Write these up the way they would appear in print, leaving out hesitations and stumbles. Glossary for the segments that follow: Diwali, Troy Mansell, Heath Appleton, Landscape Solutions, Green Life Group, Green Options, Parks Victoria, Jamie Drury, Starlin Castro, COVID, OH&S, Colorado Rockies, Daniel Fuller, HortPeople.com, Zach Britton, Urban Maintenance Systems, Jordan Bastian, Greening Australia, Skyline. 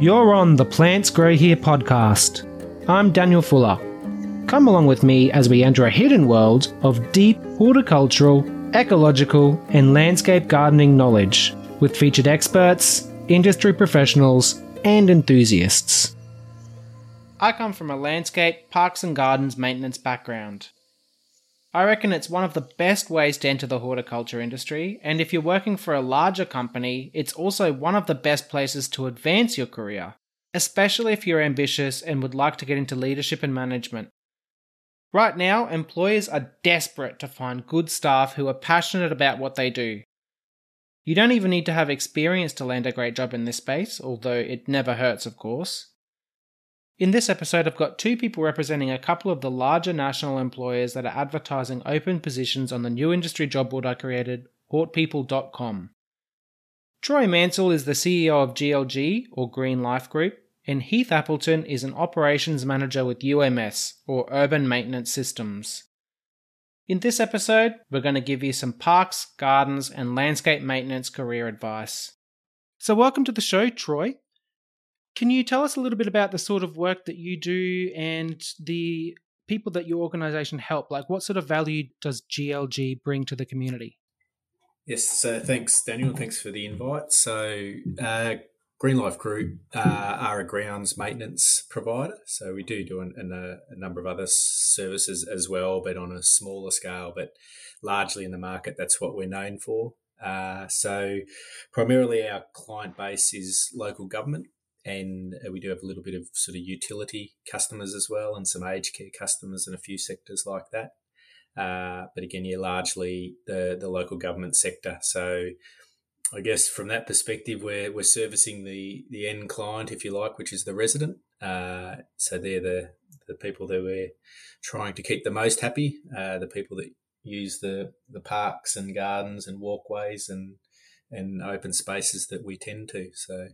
You're on the Plants Grow Here podcast. I'm Daniel Fuller. Come along with me as we enter a hidden world of deep horticultural, ecological, and landscape gardening knowledge with featured experts, industry professionals, and enthusiasts. I come from a landscape, parks and gardens maintenance background. I reckon it's one of the best ways to enter the horticulture industry, and if you're working for a larger company, it's also one of the best places to advance your career, especially if you're ambitious and would like to get into leadership and management. Right now, employers are desperate to find good staff who are passionate about what they do. You don't even need to have experience to land a great job in this space, although it never hurts, of course. In this episode, I've got two people representing a couple of the larger national employers that are advertising open positions on the new industry job board I created, HortPeople.com. Troy Mansell is the CEO of GLG, or Green Life Group, and Heath Appleton is an operations manager with UMS, or Urban Maintenance Systems. In this episode, we're going to give you some parks, gardens, and landscape maintenance career advice. So welcome to the show, Troy. Can you tell us a little bit about the sort of work that you do and the people that your organisation help? Like, what sort of value does GLG bring to the community? Yes, so thanks, Daniel. Thanks for the invite. So Green Life Group are a grounds maintenance provider. So we do a number of other services as well, but on a smaller scale, but largely in the market, that's what we're known for. So primarily our client base is local government. And we do have a little bit of sort of utility customers as well and some aged care customers and a few sectors like that. But again, yeah, largely the local government sector. So I guess from that perspective, we're servicing the end client, if you like, which is the resident. So they're the people that we're trying to keep the most happy, the people that use the parks and gardens and walkways and open spaces that we tend to. So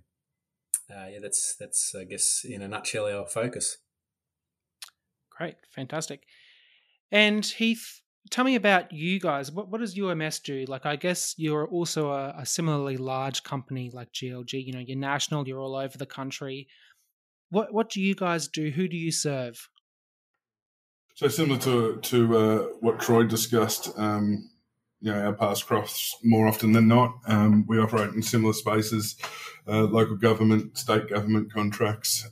that's I guess in a nutshell our focus. Great, fantastic. And Heath, tell me about you guys. What does UMS do? Like, I guess you're also a similarly large company like GLG. You know, you're national. You're all over the country. What do you guys do? Who do you serve? So similar to what Troy discussed, our paths cross more often than not. We operate in similar spaces, local government, state government contracts.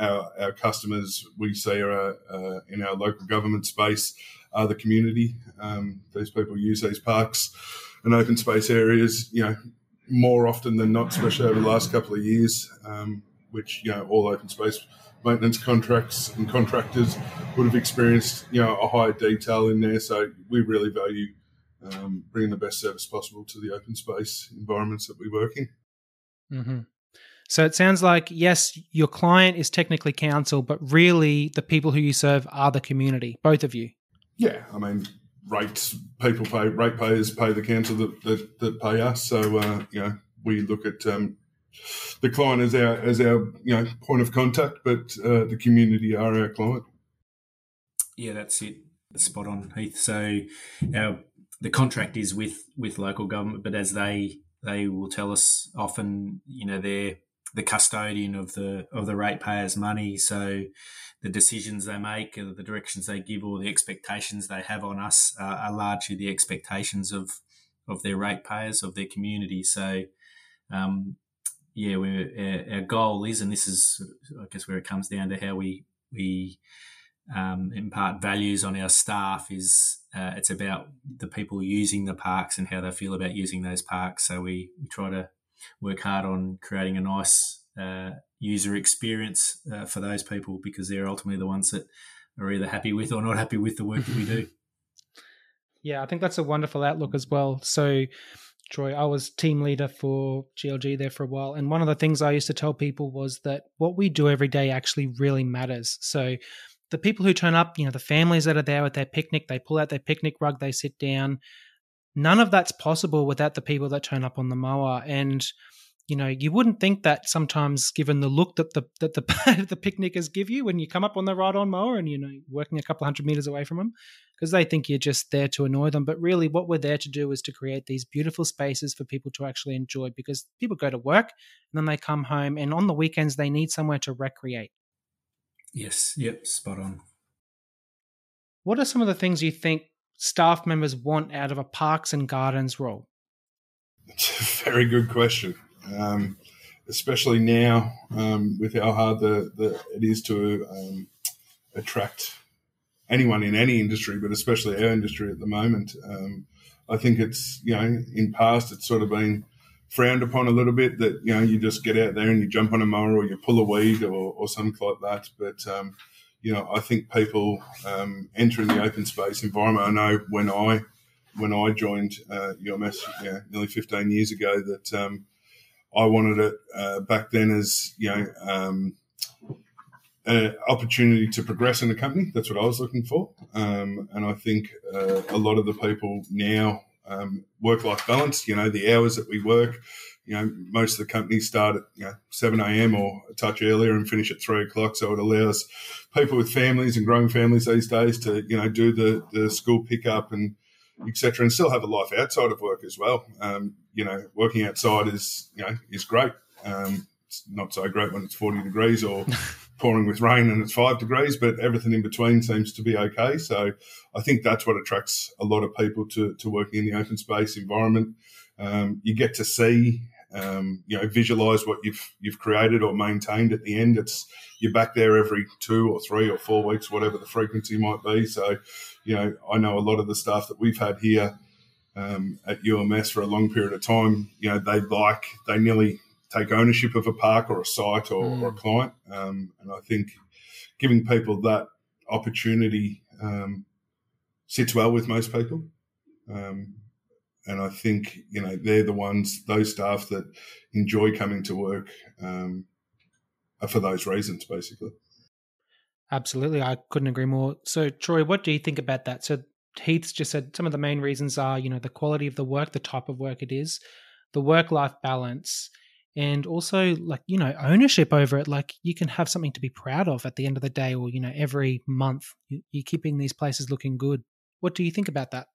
Our customers we see are in our local government space are the community. These people use these parks and open space areas, you know, more often than not, especially over the last couple of years, which, you know, all open space maintenance contracts and contractors would have experienced, you know, a higher detail in there. So we really value bringing the best service possible to the open space environments that we work in. Mm-hmm. So it sounds like, yes, your client is technically council, but really the people who you serve are the community, both of you. Yeah, I mean, ratepayers pay the council that pay us. So, we look at... the client is our point of contact, but the community are our client. Yeah, that's it. That's spot on, Heath. So the contract is with local government, but as they will tell us often, you know, they're the custodian of the ratepayers' money. So the decisions they make, or the directions they give, or the expectations they have on us are largely the expectations of their ratepayers, of their community. So. Yeah, our goal is, and this is, I guess, where it comes down to how we impart values on our staff is it's about the people using the parks and how they feel about using those parks. So we try to work hard on creating a nice user experience for those people because they're ultimately the ones that are either happy with or not happy with the work that we do. Yeah, I think that's a wonderful outlook as well. So... Troy, I was team leader for GLG there for a while, and one of the things I used to tell people was that what we do every day actually really matters. So the people who turn up, you know, the families that are there with their picnic, they pull out their picnic rug, they sit down. None of that's possible without the people that turn up on the mower. And You know, you wouldn't think that sometimes, given the look that the picnickers give you when you come up on the ride-on mower and, you know, working a couple hundred meters away from them, because they think you're just there to annoy them. But really what we're there to do is to create these beautiful spaces for people to actually enjoy, because people go to work and then they come home, and on the weekends they need somewhere to recreate. Yes, yep, spot on. What are some of the things you think staff members want out of a parks and gardens role? It's a very good question. Especially now with how hard it is to attract anyone in any industry, but especially our industry at the moment. I think it's, you know, in past it's sort of been frowned upon a little bit that, you know, you just get out there and you jump on a mower or you pull a weed or something like that. But, you know, I think people entering the open space environment. I know when I joined your message nearly 15 years ago that I wanted it back then as, you know, an opportunity to progress in the company. That's what I was looking for. And I think a lot of the people now, work-life balance, you know, the hours that we work, you know, most of the companies start at 7 a.m. or a touch earlier and finish at 3 o'clock. So it allows people with families and growing families these days to, you know, do the school pickup and etc. and still have a life outside of work as well. You know, working outside is great. It's not so great when it's 40 degrees or pouring with rain and it's 5 degrees, but everything in between seems to be okay. So I think that's what attracts a lot of people to working in the open space environment. You get to see, you know, visualize what you've created or maintained at the end. You're back there every 2 or 3 or 4 weeks, whatever the frequency might be. So, you know, I know a lot of the staff that we've had here at UMS for a long period of time, you know, they nearly take ownership of a park or a site or a client. And I think giving people that opportunity sits well with most people. And I think, you know, those staff that enjoy coming to work are for those reasons, basically. Absolutely. I couldn't agree more. So, Troy, what do you think about that? So Heath's just said some of the main reasons are, you know, the quality of the work, the type of work it is, the work-life balance, and also, like, you know, ownership over it. Like, you can have something to be proud of at the end of the day, or, you know, every month you're keeping these places looking good. What do you think about that?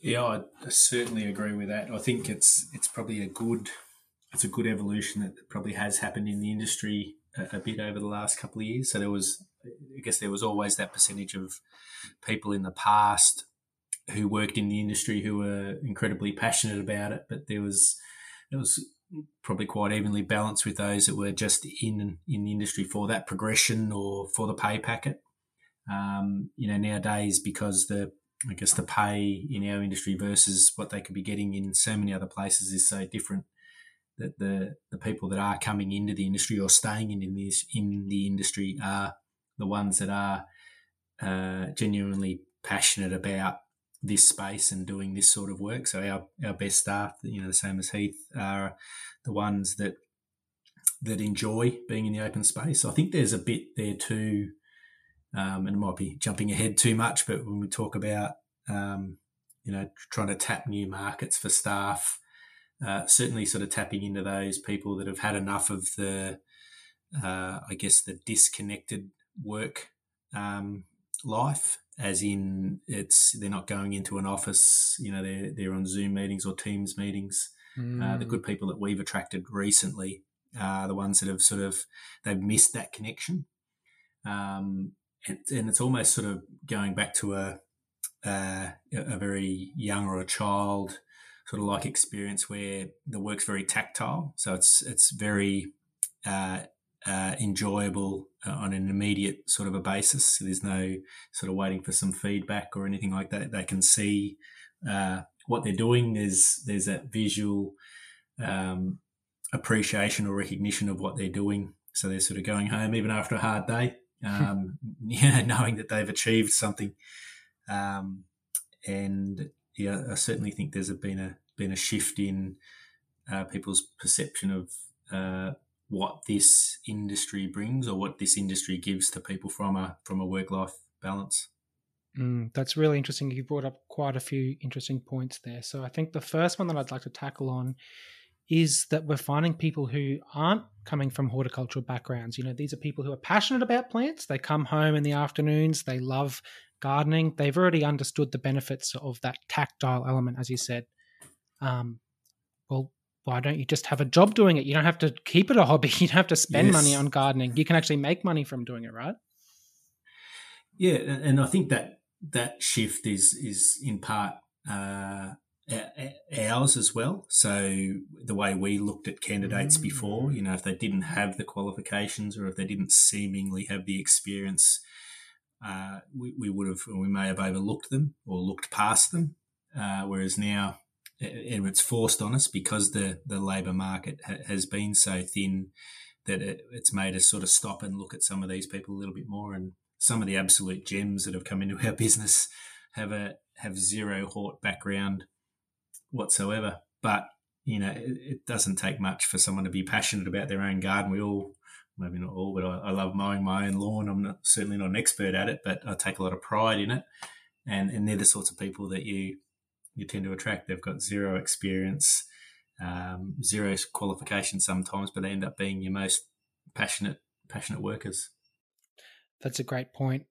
Yeah, I certainly agree with that. I think it's probably a good evolution that probably has happened in the industry a bit over the last couple of years. So there was always that percentage of people in the past who worked in the industry who were incredibly passionate about it, but it was probably quite evenly balanced with those that were just in the industry for that progression or for the pay packet. You know, nowadays, because the pay in our industry versus what they could be getting in so many other places is so different, that the people that are coming into the industry or staying in the industry are the ones that are genuinely passionate about this space and doing this sort of work. So our best staff, you know, the same as Heath, are the ones that enjoy being in the open space. So I think there's a bit there too, and it might be jumping ahead too much, but when we talk about, you know, trying to tap new markets for staff, certainly sort of tapping into those people that have had enough of the, I guess, the disconnected work life, as in they're not going into an office, you know, they're on Zoom meetings or Teams meetings. The good people that we've attracted recently are the ones that have sort of, they've missed that connection. And it's almost sort of going back to a very young or a child sort of like experience where the work's very tactile. So it's very enjoyable on an immediate sort of a basis. So there's no sort of waiting for some feedback or anything like that. They can see what they're doing. There's that visual appreciation or recognition of what they're doing. So they're sort of going home even after a hard day, yeah, knowing that they've achieved something. And yeah, I certainly think there's been a shift in people's perception of what this industry brings or what this industry gives to people from a work-life balance. That's really interesting. You brought up quite a few interesting points there. So I think the first one that I'd like to tackle on is that we're finding people who aren't coming from horticultural backgrounds. You know, these are people who are passionate about plants. They come home in the afternoons. They love gardening. They've already understood the benefits of that tactile element, as you said. Well, why don't you just have a job doing it? You don't have to keep it a hobby. You don't have to spend money on gardening. You can actually make money from doing it, right? Yeah, and I think that shift is in part ours as well. So the way we looked at candidates before, you know, if they didn't have the qualifications or if they didn't seemingly have the experience, we may have overlooked them or looked past them. Whereas now, and it's forced on us because the labour market has been so thin that it's made us sort of stop and look at some of these people a little bit more. And some of the absolute gems that have come into our business have zero hort background whatsoever. But, you know, it doesn't take much for someone to be passionate about their own garden. We all, maybe not all, but I love mowing my own lawn. I'm certainly not an expert at it, but I take a lot of pride in it. And they're the sorts of people that you tend to attract. They've got zero experience, zero qualifications sometimes, but they end up being your most passionate workers. That's a great point.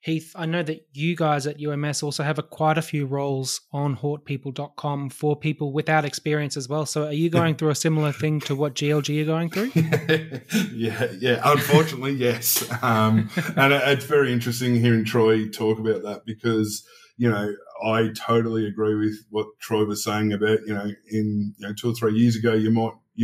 Heath, I know that you guys at UMS also have quite a few roles on HortPeople.com for people without experience as well. So are you going through a similar thing to what GLG are going through? Yeah. Unfortunately, yes. And it's very interesting hearing Troy talk about that because, you know, I totally agree with what Troy was saying about, you know, in 2 or 3 years ago, you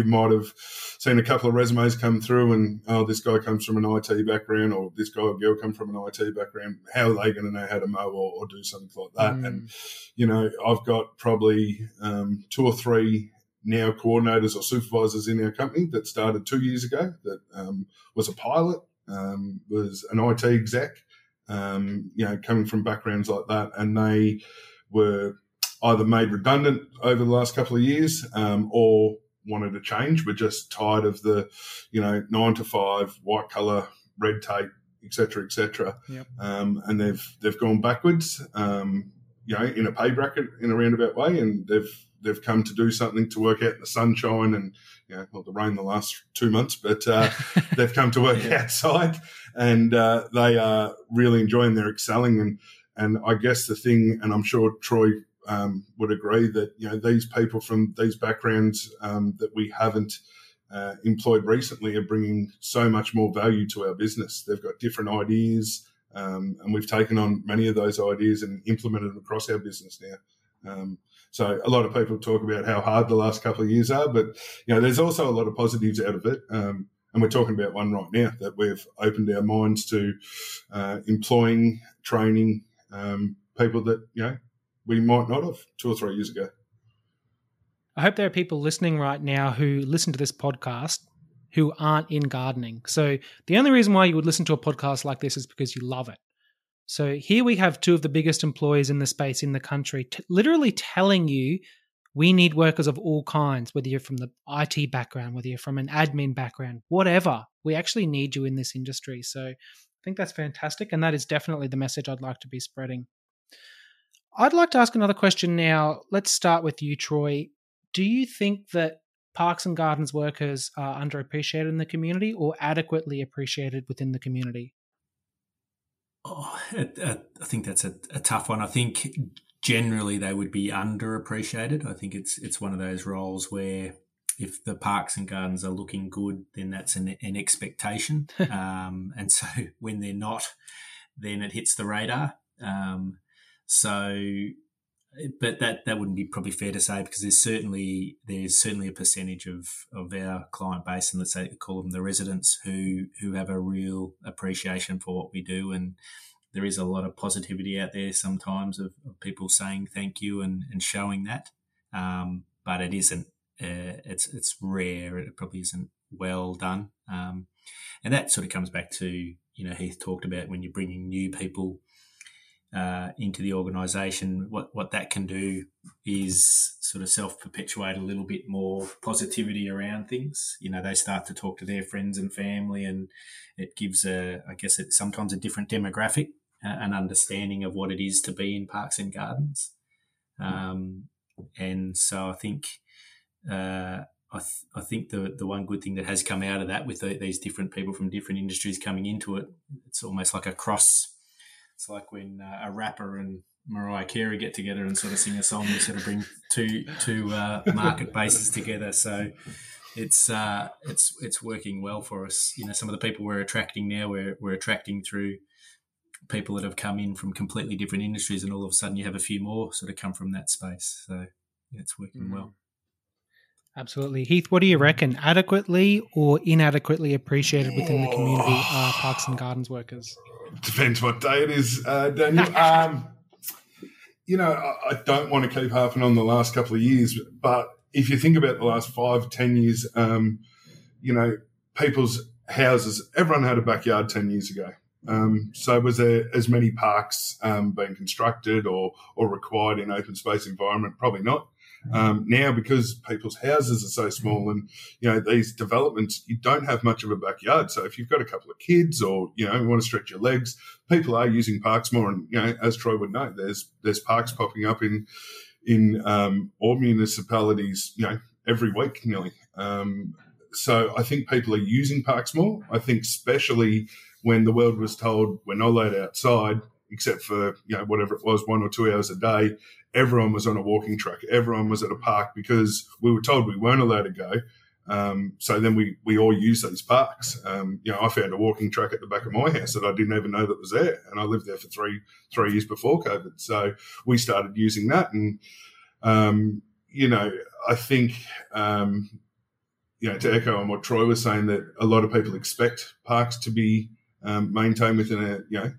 might have seen a couple of resumes come through and, oh, this guy comes from an IT background or this guy or girl come from an IT background. How are they going to know how to mow or do something like that? And, you know, I've got probably 2 or 3 now coordinators or supervisors in our company that started 2 years ago that was a pilot, was an IT exec, you know, coming from backgrounds like that, and they were either made redundant over the last couple of years or wanted to change. We're just tired of the, 9 to 5, white collar, red tape, etc. Yep. And they've gone backwards, in a pay bracket in a roundabout way, and they've come to do something to work out in the sunshine and the rain the last 2 months, but they've come to work outside, and they are really enjoying. They're excelling, and I guess the thing, and I'm sure Troy would agree that, these people from these backgrounds that we haven't employed recently are bringing so much more value to our business. They've got different ideas, and we've taken on many of those ideas and implemented them across our business now. So a lot of people talk about how hard the last couple of years are, but, there's also a lot of positives out of it. And we're talking about one right now, that we've opened our minds to employing, training people that, we might not have 2 or 3 years ago. I hope there are people listening right now who listen to this podcast who aren't in gardening. So the only reason why you would listen to a podcast like this is because you love it. So here we have two of the biggest employers in the space in the country literally telling you we need workers of all kinds, whether you're from the IT background, whether you're from an admin background, whatever. We actually need you in this industry. So I think that's fantastic, and that is definitely the message I'd like to be spreading. I'd like to ask another question now. Let's start with you, Troy. Do you think that parks and gardens workers are underappreciated in the community or adequately appreciated within the community? Oh, I think that's a tough one. I think generally they would be underappreciated. I think it's one of those roles where if the parks and gardens are looking good, then that's an expectation. And so when they're not, then it hits the radar. But that wouldn't be probably fair to say, because there's certainly a percentage of our client base, and let's say call them the residents, who have a real appreciation for what we do, and there is a lot of positivity out there sometimes of people saying thank you and showing that. But it isn't. It's rare. It probably isn't well done. And that sort of comes back to Heath talked about when you're bringing new people into the organisation, what that can do is sort of self-perpetuate a little bit more positivity around things. They start to talk to their friends and family, and it gives it's sometimes a different demographic, an understanding of what it is to be in parks and gardens. And so I think I think the one good thing that has come out of that with these different people from different industries coming into it, it's almost like a cross. It's like when a rapper and Mariah Carey get together and sort of sing a song, you sort of bring two market bases together. So it's working well for us. You know, some of the people we're attracting now, we're attracting through people that have come in from completely different industries, and all of a sudden you have a few more sort of come from that space. So yeah, it's working well. Absolutely. Heath, what do you reckon? Adequately or inadequately appreciated within the community are parks and gardens workers? Depends what day it is, Daniel. You know, I don't want to keep harping on the last couple of years, but if you think about the last 5-10 years, you know, people's houses, everyone had a backyard 10 years ago. So was there as many parks being constructed or required in open space environment? Probably not. Now, because people's houses are so small and, you know, these developments, you don't have much of a backyard. So if you've got a couple of kids or, you know, you want to stretch your legs, people are using parks more. And, you know, as Troy would know, there's parks popping up in all municipalities, you know, every week nearly. So I think people are using parks more. I think especially when the world was told we're not allowed outside, except for, you know, whatever it was, 1 or 2 hours a day, everyone was on a walking track. Everyone was at a park because we were told we weren't allowed to go. So then we all use these parks. You know, I found a walking track at the back of my house that I didn't even know that was there. And I lived there for three years before COVID. So we started using that. And, you know, I think, you know, to echo on what Troy was saying, that a lot of people expect parks to be maintained within a, you know,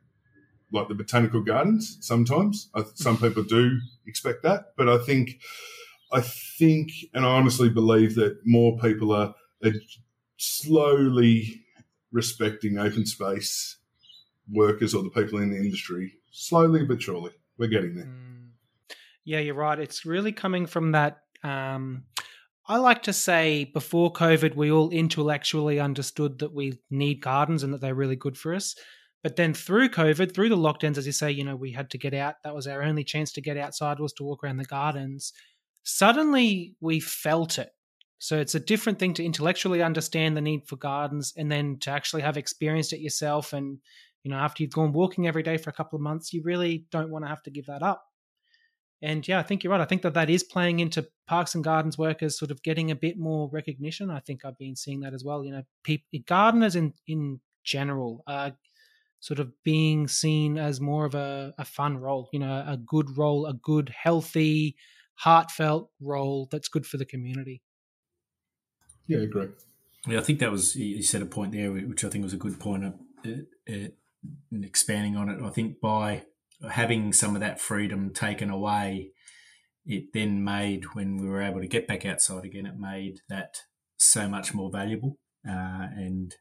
like the botanical gardens sometimes. Some people do expect that. But I think and I honestly believe that more people are slowly respecting open space workers or the people in the industry. Slowly but surely. We're getting there. Yeah, you're right. It's really coming from that I like to say before COVID we all intellectually understood that we need gardens and that they're really good for us. But then through COVID, through the lockdowns, as you say, you know, we had to get out. That was our only chance to get outside was to walk around the gardens. Suddenly we felt it. So it's a different thing to intellectually understand the need for gardens and then to actually have experienced it yourself. And, you know, after you've gone walking every day for a couple of months, you really don't want to have to give that up. And yeah, I think you're right. I think that is playing into parks and gardens workers sort of getting a bit more recognition. I think I've been seeing that as well. You know, gardeners in general sort of being seen as more of a fun role, you know, a good role, a good, healthy, heartfelt role that's good for the community. Yeah, I agree. Yeah, I think that was, you said a point there, which I think was a good point in expanding on it. I think by having some of that freedom taken away, it then made, when we were able to get back outside again, it made that so much more valuable and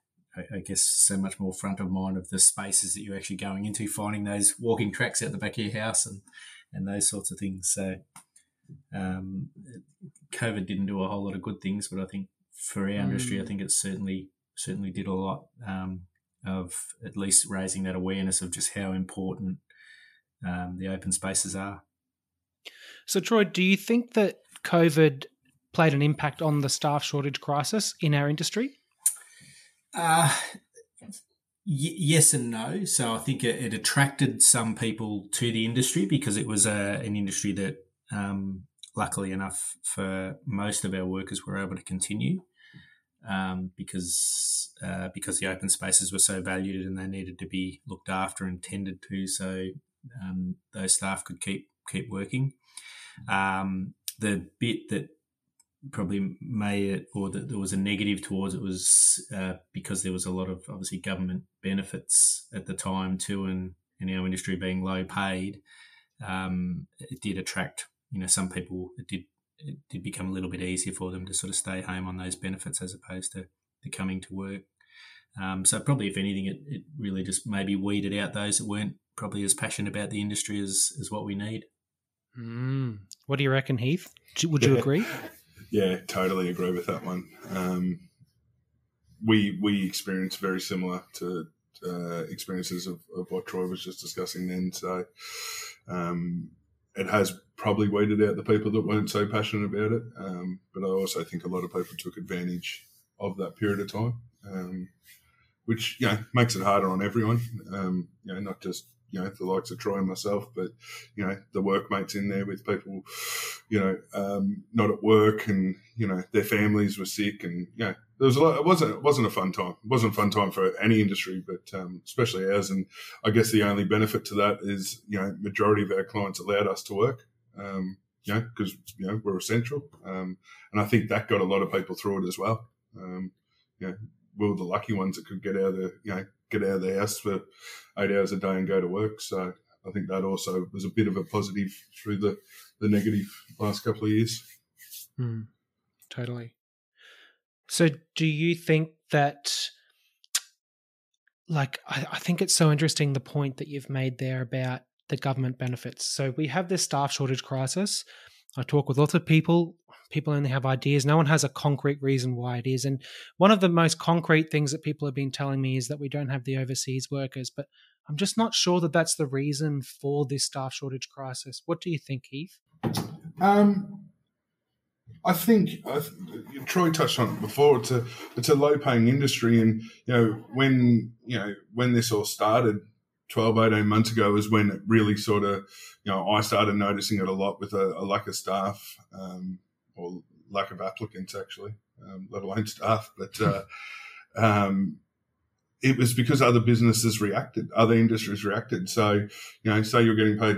I guess so much more front of mind of the spaces that you're actually going into, finding those walking tracks out the back of your house and those sorts of things. So COVID didn't do a whole lot of good things, but I think for our industry, I think it certainly did a lot of at least raising that awareness of just how important the open spaces are. So, Troy, do you think that COVID played an impact on the staff shortage crisis in our industry? Yes and no. So I think it attracted some people to the industry because it was an industry that, luckily enough for most of our workers, were able to continue because the open spaces were so valued and they needed to be looked after and tended to, so those staff could keep working. The bit that probably that there was a negative towards it was because there was a lot of obviously government benefits at the time too, and in our industry being low paid, it did attract, you know, some people. It did become a little bit easier for them to sort of stay home on those benefits as opposed to coming to work. So probably if anything, it really just maybe weeded out those that weren't probably as passionate about the industry as what we need. What do you reckon, Heath? Would you agree? Yeah, totally agree with that one. We experienced very similar to experiences of what Troy was just discussing then. So, it has probably weeded out the people that weren't so passionate about it. But I also think a lot of people took advantage of that period of time, which, you know, makes it harder on everyone, you know, not just, you know, the likes of Troy and myself, but, you know, the workmates in there with people, you know, not at work, and, you know, their families were sick, and, you know, there was a lot. It wasn't a fun time. It wasn't a fun time for any industry, but especially ours. And I guess the only benefit to that is, you know, majority of our clients allowed us to work, you know, because, you know, we're essential. And I think that got a lot of people through it as well. You know, we were the lucky ones that could get out of the house for 8 hours a day and go to work. So I think that also was a bit of a positive through the negative last couple of years. Mm, totally. So do you think that, like, I think it's so interesting the point that you've made there about the government benefits. So we have this staff shortage crisis. I talk with lots of people. People only have ideas. No one has a concrete reason why it is. And one of the most concrete things that people have been telling me is that we don't have the overseas workers. But I'm just not sure that that's the reason for this staff shortage crisis. What do you think, Heath? I think Troy touched on it before. It's a low-paying industry, and when this all started 12, 18 months ago was when it really sort of, you know, I started noticing it a lot with a lack of staff, or lack of applicants actually, let alone staff. But it was because other businesses reacted, other industries reacted. So, you know, say you're getting paid,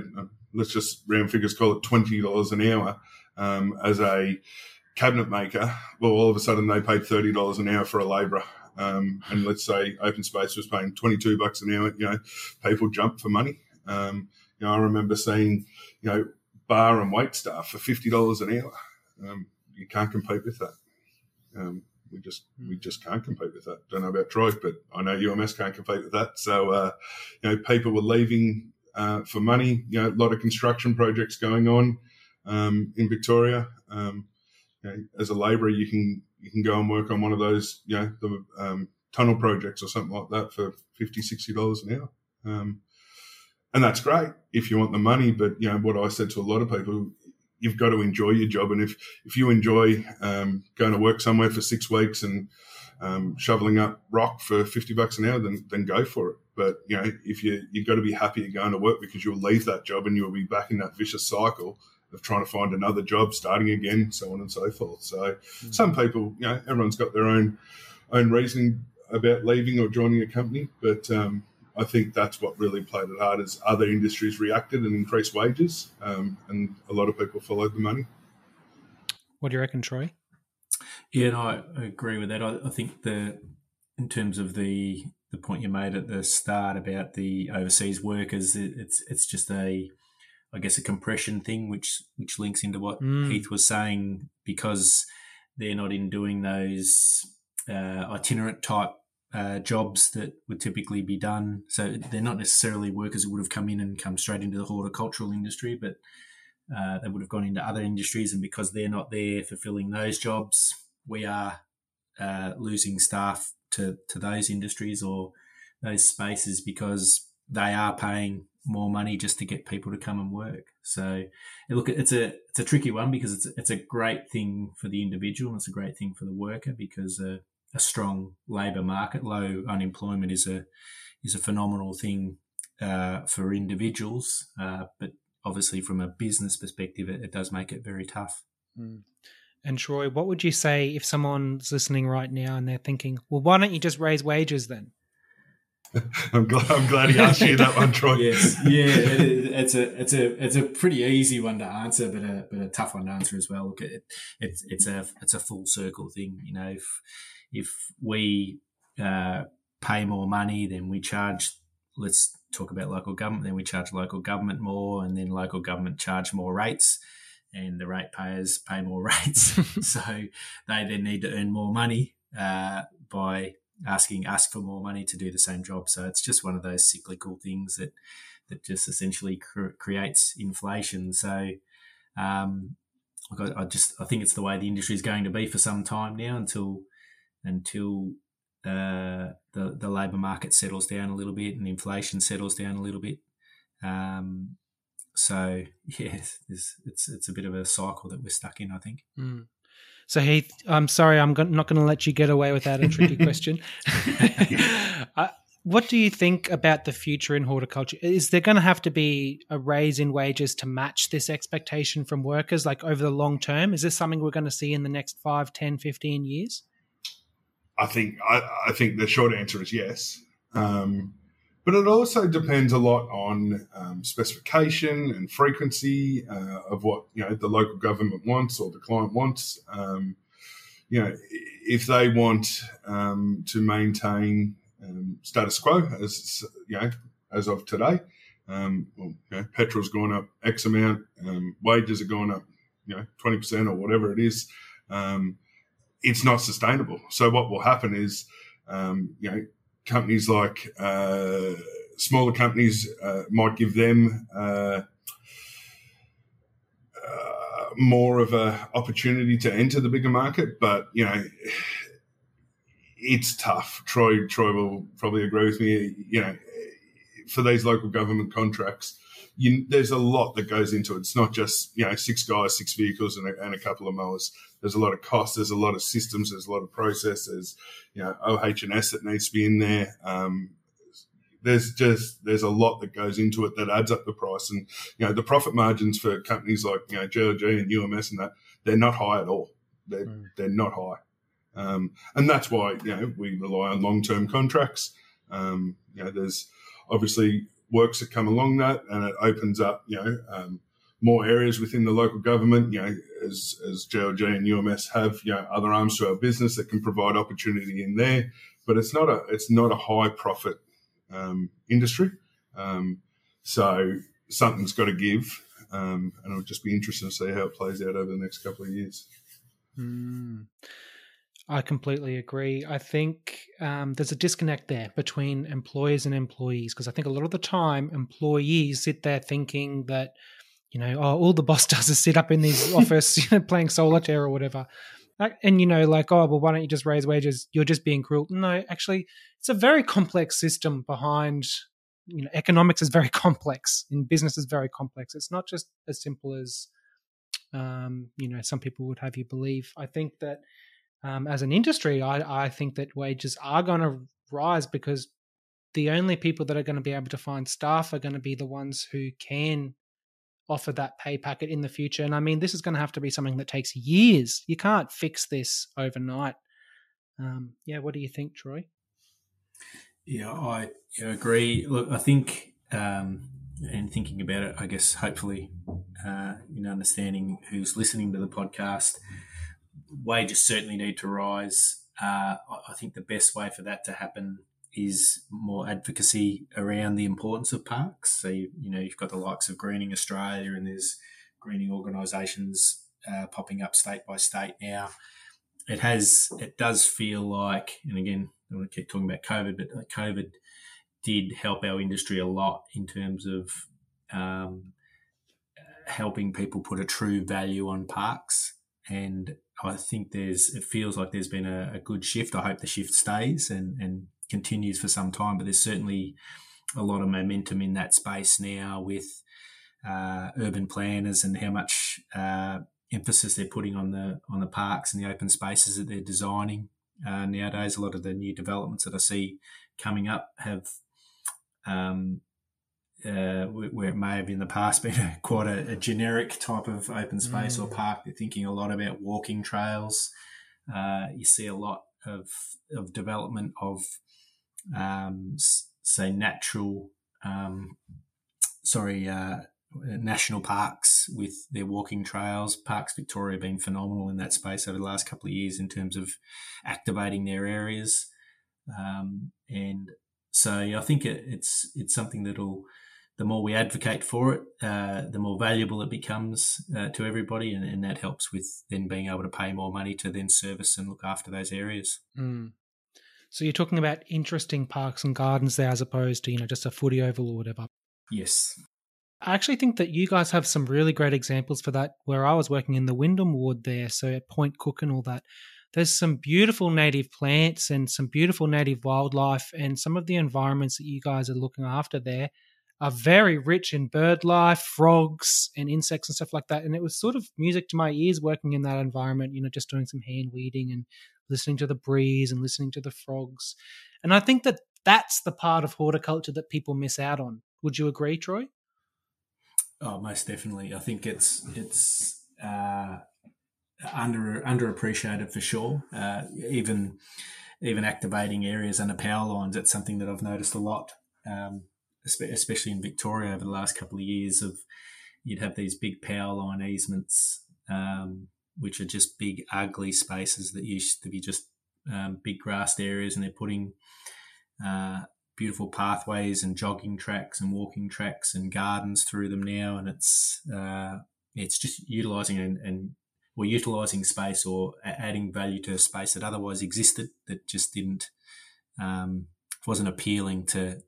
let's just round figures call it $20 an hour. As a cabinet maker, well, all of a sudden they paid $30 an hour for a labourer. And let's say Open Space was paying $22 an hour, you know, people jumped for money. You know, I remember seeing, you know, bar and wait staff for $50 an hour. You can't compete with that. We just can't compete with that. Don't know about Troy, but I know UMS can't compete with that. So, you know, people were leaving for money, you know, a lot of construction projects going on. In Victoria, you know, as a labourer, you can go and work on one of those, you know, the tunnel projects or something like that for $50-$60 an hour, and that's great if you want the money. But, you know, what I said to a lot of people, you've got to enjoy your job, and if you enjoy going to work somewhere for 6 weeks and shoveling up rock for $50 an hour, then go for it. But, you know, if you've got to be happy you're going to work, because you'll leave that job and you'll be back in that vicious cycle of trying to find another job, starting again, so on and so forth. So Some people, you know, everyone's got their own reasoning about leaving or joining a company, but I think that's what really played it hard, is other industries reacted and increased wages, and a lot of people followed the money. What do you reckon, Troy? Yeah, no, I agree with that. I think in terms of the point you made at the start about the overseas workers, it's just I guess a compression thing, which links into what Heath was saying, because they're not in doing those itinerant type jobs that would typically be done. So they're not necessarily workers who would have come in and come straight into the horticultural industry, but they would have gone into other industries. And because they're not there fulfilling those jobs, we are losing staff to those industries or those spaces, because they are paying more money just to get people to come and work. So, look, it's a tricky one, because it's a great thing for the individual and it's a great thing for the worker, because a strong labour market, low unemployment is a phenomenal thing for individuals. But obviously, from a business perspective, it does make it very tough. Mm. And Troy, what would you say if someone's listening right now and they're thinking, well, why don't you just raise wages then? I'm glad he asked you that one, Troy. Yes, yeah, it's a pretty easy one to answer, but a tough one to answer as well. Look, it's a full circle thing, you know. If we pay more money, then we charge. Let's talk about local government. Then we charge local government more, and then local government charge more rates, and the ratepayers pay more rates. So they then need to earn more money by asking us for more money to do the same job. So it's just one of those cyclical things that just essentially creates inflation. So I think it's the way the industry is going to be for some time now, until the labour market settles down a little bit and inflation settles down a little bit. So yes, it's a bit of a cycle that we're stuck in, I think. Mm. So Heath, I'm sorry, I'm not going to let you get away without a tricky question. What do you think about the future in horticulture? Is there going to have to be a raise in wages to match this expectation from workers, like over the long term? Is this something we're going to see in the next 5, 10, 15 years? I think the short answer is yes. But it also depends a lot on specification and frequency of what, you know, the local government wants or the client wants. You know, if they want to maintain status quo, as you know, as of today, well, you know, petrol's gone up X amount, wages are going up, you know, 20% or whatever it is. It's not sustainable. So what will happen is, you know, companies like smaller companies might give them more of a opportunity to enter the bigger market, but you know, it's tough. Troy will probably agree with me. You know, for these local government contracts, there's a lot that goes into it. It's not just, you know, 6 guys, 6 vehicles and a couple of mowers. There's a lot of costs. There's a lot of systems. There's a lot of processes. You know, OH&S that needs to be in there. There's a lot that goes into it that adds up the price. And, you know, the profit margins for companies like, you know, GLG and UMS and that, they're not high at all. They're not high. And that's why, you know, we rely on long-term contracts. You know, there's obviously works that come along that, and it opens up, you know, more areas within the local government, you know, as GLG and UMS have, you know, other arms to our business that can provide opportunity in there. But it's not a high profit industry. So something's got to give, and it'll just be interesting to see how it plays out over the next couple of years. Mm. I completely agree. I think there's a disconnect there between employers and employees, because I think a lot of the time employees sit there thinking that, you know, oh, all the boss does is sit up in his office, you know, playing solitaire or whatever. And, you know, like, oh, well, why don't you just raise wages? You're just being cruel. No, actually, it's a very complex system behind, you know, economics is very complex and business is very complex. It's not just as simple as, you know, some people would have you believe. I think that, as an industry, I think that wages are going to rise, because the only people that are going to be able to find staff are going to be the ones who can offer that pay packet in the future. And I mean, this is going to have to be something that takes years. You can't fix this overnight. Yeah, what do you think, Troy? Yeah, I agree. Look, I think, and thinking about it, I guess hopefully, in understanding who's listening to the podcast, wages certainly need to rise. I think the best way for that to happen is more advocacy around the importance of parks. So, you know, you've got the likes of Greening Australia, and there's greening organisations popping up state by state now. It does feel like, and again, I don't want to keep talking about COVID, but COVID did help our industry a lot in terms of helping people put a true value on parks. And I think it feels like there's been a good shift. I hope the shift stays and continues for some time, but there's certainly a lot of momentum in that space now with urban planners and how much emphasis they're putting on the parks and the open spaces that they're designing nowadays. A lot of the new developments that I see coming up have where it may have in the past been quite a generic type of open space or park. They're thinking a lot about walking trails. You see a lot of development of, say, national parks with their walking trails. Parks Victoria been phenomenal in that space over the last couple of years in terms of activating their areas. And so I think it's something that'll, the more we advocate for it, the more valuable it becomes to everybody, and that helps with then being able to pay more money to then service and look after those areas. Mm. So you're talking about interesting parks and gardens there, as opposed to, you know, just a footy oval or whatever. Yes. I actually think that you guys have some really great examples for that, where I was working in the Wyndham Ward there, so at Point Cook and all that. There's some beautiful native plants and some beautiful native wildlife, and some of the environments that you guys are looking after there are very rich in bird life, frogs and insects and stuff like that. And it was sort of music to my ears working in that environment, you know, just doing some hand weeding and listening to the breeze and listening to the frogs. And I think that that's the part of horticulture that people miss out on. Would you agree, Troy? Oh, most definitely. I think it's underappreciated for sure. Even activating areas under power lines, that's something that I've noticed a lot, especially in Victoria over the last couple of years. Of you'd have these big power line easements, which are just big ugly spaces that used to be just big grassed areas, and they're putting beautiful pathways and jogging tracks and walking tracks and gardens through them now, and it's just utilising or utilising space or adding value to a space that otherwise existed, that just didn't wasn't appealing to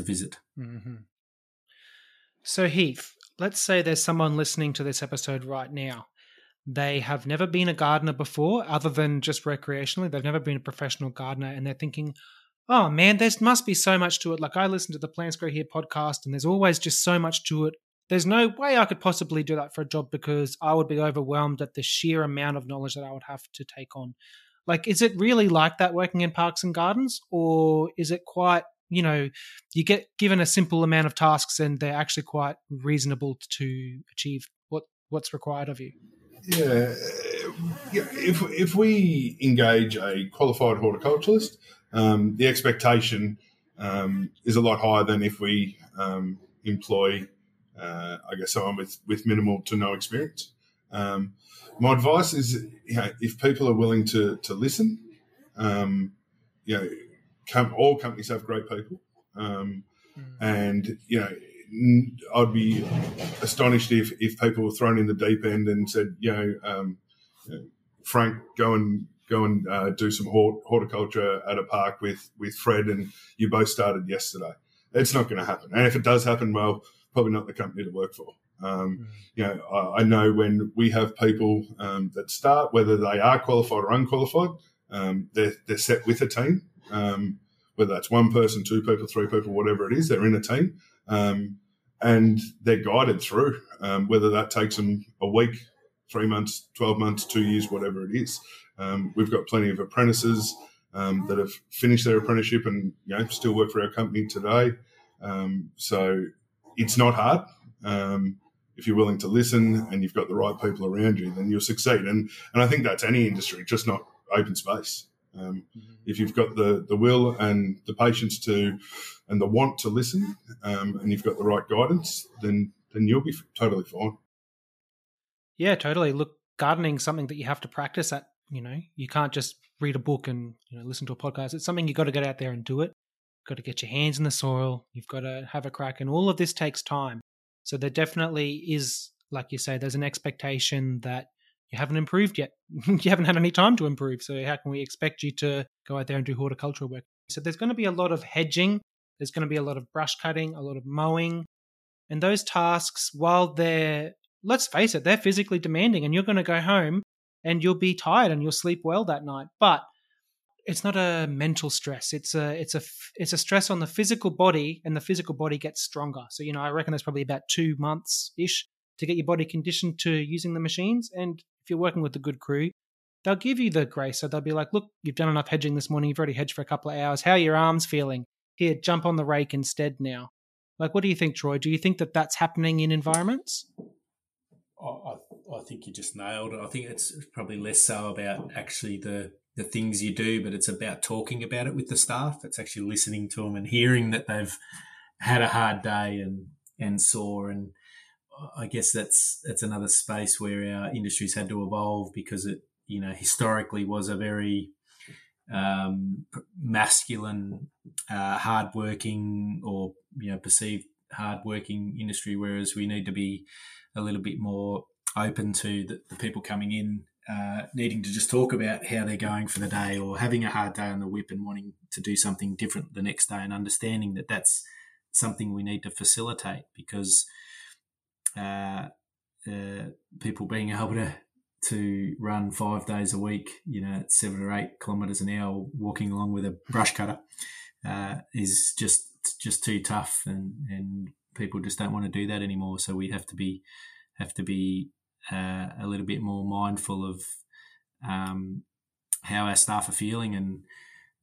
visit. Mm-hmm. So Heath, let's say there's someone listening to this episode right now. They have never been a gardener before, other than just recreationally. They've never been a professional gardener, and they're thinking, oh man, there must be so much to it. Like, I listen to the Plants Grow Here podcast and there's always just so much to it. There's no way I could possibly do that for a job because I would be overwhelmed at the sheer amount of knowledge that I would have to take on. Like, is it really like that working in parks and gardens, or is it quite, you know, you get given a simple amount of tasks and they're actually quite reasonable to achieve what's required of you? Yeah. If we engage a qualified horticulturalist, the expectation is a lot higher than if we employ someone with minimal to no experience. My advice is, you know, if people are willing to listen, all companies have great people, and you know, I'd be astonished if people were thrown in the deep end and said, Frank, go and do some horticulture at a park with Fred, and you both started yesterday. It's not going to happen. And if it does happen, well, probably not the company to work for. I know when we have people that start, whether they are qualified or unqualified, they're set with a team, whether that's one person, two people, three people, whatever it is, they're in a team, and they're guided through, whether that takes them a week, 3 months, 12 months, 2 years, whatever it is. We've got plenty of apprentices that have finished their apprenticeship and, you know, still work for our company today. So it's not hard. If you're willing to listen and you've got the right people around you, then you'll succeed. And I think that's any industry, just not open space. If you've got the will and the patience to and the want to listen, and you've got the right guidance, then you'll be totally fine. Yeah, totally. Look, gardening is something that you have to practice at. You know, you can't just read a book and, you know, listen to a podcast. It's something you've got to get out there and do it. Got to get your hands in the soil, you've got to have a crack, and all of this takes time. So there definitely is, like you say, there's an expectation that you haven't improved yet. You haven't had any time to improve, so how can we expect you to go out there and do horticultural work? So there's going to be a lot of hedging, there's going to be a lot of brush cutting, a lot of mowing, and those tasks, while they're, let's face it, they're physically demanding, and you're going to go home and you'll be tired and you'll sleep well that night, but it's not a mental stress. It's a stress on the physical body, and the physical body gets stronger. So, you know, I reckon there's probably about 2 months-ish to get your body conditioned to using the machines. And if you're working with a good crew, they'll give you the grace. So they'll be like, look, you've done enough hedging this morning. You've already hedged for a couple of hours. How are your arms feeling? Here, jump on the rake instead now. Like, what do you think, Troy? Do you think that that's happening in environments? I think you just nailed it. I think it's probably less so about actually the things you do, but it's about talking about it with the staff. It's actually listening to them and hearing that they've had a hard day and sore. And I guess that's another space where our industry's had to evolve, because it, you know, historically was a very masculine, hardworking, or, you know, perceived hardworking industry, whereas we need to be a little bit more open to the people coming in, needing to just talk about how they're going for the day, or having a hard day on the whip and wanting to do something different the next day, and understanding that that's something we need to facilitate, because people being able to run 5 days a week, you know, at 7 or 8 kilometres an hour, walking along with a brush cutter, is just it's just too tough, and people just don't want to do that anymore. So we have to be a little bit more mindful of how our staff are feeling